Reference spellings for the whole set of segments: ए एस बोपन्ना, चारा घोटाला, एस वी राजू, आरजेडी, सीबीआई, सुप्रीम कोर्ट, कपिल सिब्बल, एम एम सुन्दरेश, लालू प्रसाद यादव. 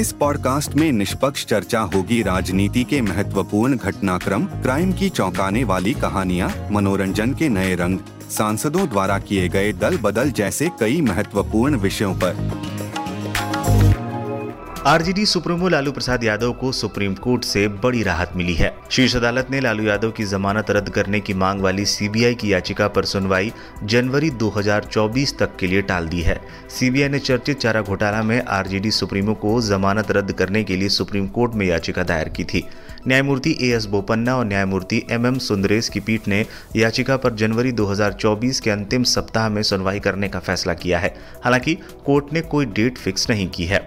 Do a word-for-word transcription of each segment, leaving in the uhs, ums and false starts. इस पॉडकास्ट में निष्पक्ष चर्चा होगी राजनीति के महत्वपूर्ण घटनाक्रम, क्राइम की चौंकाने वाली कहानियाँ, मनोरंजन के नए रंग, सांसदों द्वारा किए गए दल बदल जैसे कई महत्वपूर्ण विषयों पर। आरजेडी सुप्रीमो लालू प्रसाद यादव को सुप्रीम कोर्ट से बड़ी राहत मिली है। शीर्ष अदालत ने लालू यादव की जमानत रद्द करने की मांग वाली सीबीआई की याचिका पर सुनवाई जनवरी दो हज़ार चौबीस तक के लिए टाल दी है। सीबीआई ने चर्चित चारा घोटाला में आरजेडी सुप्रीमो को जमानत रद्द करने के लिए सुप्रीम कोर्ट में याचिका दायर की थी। न्यायमूर्ति ए एस बोपन्ना और न्यायमूर्ति एम एम सुन्दरेश की पीठ ने याचिका पर जनवरी दो हज़ार चौबीस के अंतिम सप्ताह में सुनवाई करने का फैसला किया है। हालांकि कोर्ट ने कोई डेट फिक्स नहीं की है।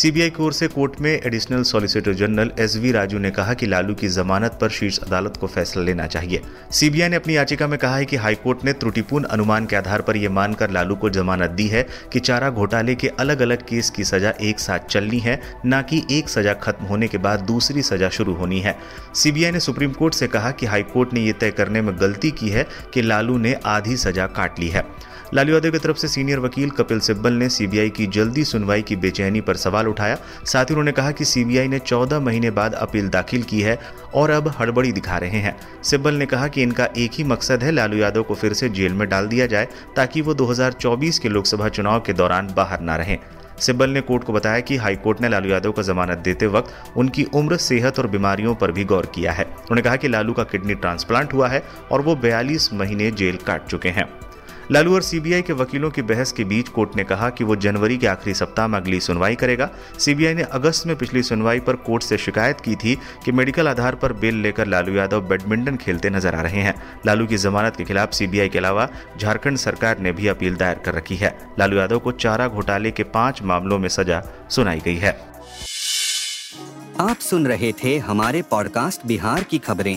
सीबीआई की ओर से कोर्ट में additional solicitor general एस वी राजू ने कहा कि लालू की जमानत पर शीर्ष अदालत को फैसला लेना चाहिए। सीबीआई ने अपनी याचिका में कहा है कि हाईकोर्ट ने त्रुटिपूर्ण अनुमान के आधार पर यह मानकर लालू को जमानत दी है कि चारा घोटाले के अलग अलग केस की सजा एक साथ चलनी है, न कि एक सजा खत्म होने के बाद दूसरी सजा शुरू होनी है। सीबीआई ने सुप्रीम कोर्ट से कहा कि हाईकोर्ट ने यह तय करने में गलती की है कि लालू ने आधी सजा काट ली है। लालू यादव की तरफ से सीनियर वकील कपिल सिब्बल ने सीबीआई की जल्दी सुनवाई की बेचैनी पर सवाल उठाया। साथ ही उन्होंने कहा कि सीबीआई ने चौदह महीने बाद अपील दाखिल की है और अब हड़बड़ी दिखा रहे हैं। सिब्बल ने कहा कि इनका एक ही मकसद है, लालू यादव को फिर से जेल में डाल दिया जाए ताकि वो दो हज़ार चौबीस के लोकसभा चुनाव के दौरान बाहर ना रहें। सिब्बल ने कोर्ट को बताया कि हाईकोर्ट ने लालू यादव को जमानत देते वक्त उनकी उम्र, सेहत और बीमारियों पर भी गौर किया है। उन्होंने कहा कि लालू का किडनी ट्रांसप्लांट हुआ है और वो बयालीस महीने जेल काट चुके हैं। लालू और सीबीआई के वकीलों की बहस के बीच कोर्ट ने कहा कि वो जनवरी के आखिरी सप्ताह में अगली सुनवाई करेगा। सीबीआई ने अगस्त में पिछली सुनवाई पर कोर्ट से शिकायत की थी कि मेडिकल आधार पर बेल लेकर लालू यादव बैडमिंटन खेलते नजर आ रहे हैं। लालू की जमानत के खिलाफ सीबीआई के अलावा झारखंड सरकार ने भी अपील दायर कर रखी है। लालू यादव को चारा घोटाले के पांच मामलों में सजा सुनाई गई है। आप सुन रहे थे हमारे पॉडकास्ट बिहार की खबरें।